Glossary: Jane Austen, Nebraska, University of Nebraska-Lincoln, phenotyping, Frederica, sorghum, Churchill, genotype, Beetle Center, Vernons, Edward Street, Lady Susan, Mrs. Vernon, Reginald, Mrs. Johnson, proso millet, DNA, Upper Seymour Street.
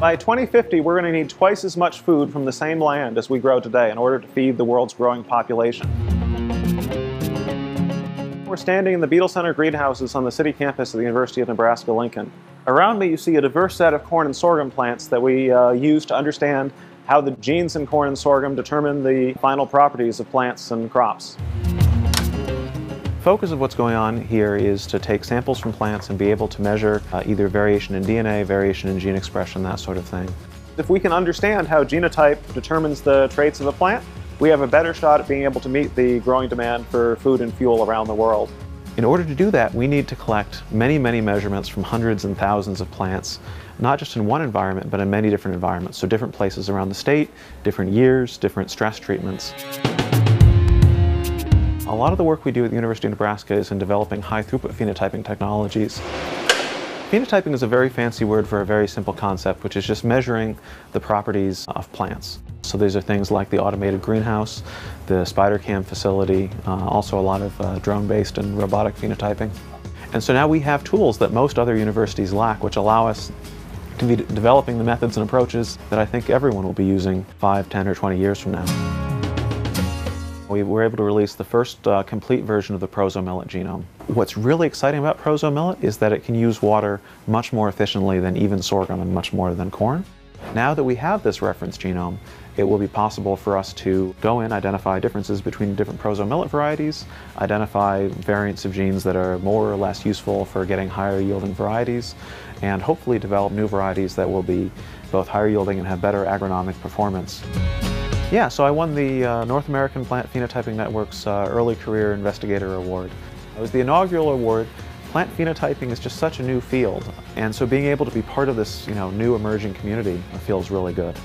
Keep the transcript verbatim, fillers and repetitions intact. By twenty fifty, we're going to need twice as much food from the same land as we grow today in order to feed the world's growing population. We're standing in the Beetle Center greenhouses on the city campus of the University of Nebraska-Lincoln. Around me, you see a diverse set of corn and sorghum plants that we uh, use to understand how the genes in corn and sorghum determine the final properties of plants and crops. The focus of what's going on here is to take samples from plants and be able to measure uh, either variation in D N A, variation in gene expression, that sort of thing. If we can understand how genotype determines the traits of a plant, we have a better shot at being able to meet the growing demand for food and fuel around the world. In order to do that, we need to collect many, many measurements from hundreds and thousands of plants, not just in one environment, but in many different environments. So different places around the state, different years, different stress treatments. A lot of the work we do at the University of Nebraska is in developing high-throughput phenotyping technologies. Phenotyping is a very fancy word for a very simple concept, which is just measuring the properties of plants. So these are things like the automated greenhouse, the spider cam facility, uh, also a lot of uh, drone-based and robotic phenotyping. And so now we have tools that most other universities lack, which allow us to be developing the methods and approaches that I think everyone will be using five, ten, or twenty years from now. We were able to release the first uh, complete version of the proso millet genome. What's really exciting about proso millet is that it can use water much more efficiently than even sorghum and much more than corn. Now that we have this reference genome, it will be possible for us to go in, identify differences between different proso millet varieties, identify variants of genes that are more or less useful for getting higher yielding varieties, and hopefully develop new varieties that will be both higher yielding and have better agronomic performance. Yeah, so I won the uh, North American Plant Phenotyping Network's uh, Early Career Investigator Award. It was the inaugural award. Plant phenotyping is just such a new field, and so being able to be part of this, you know, new emerging community feels really good.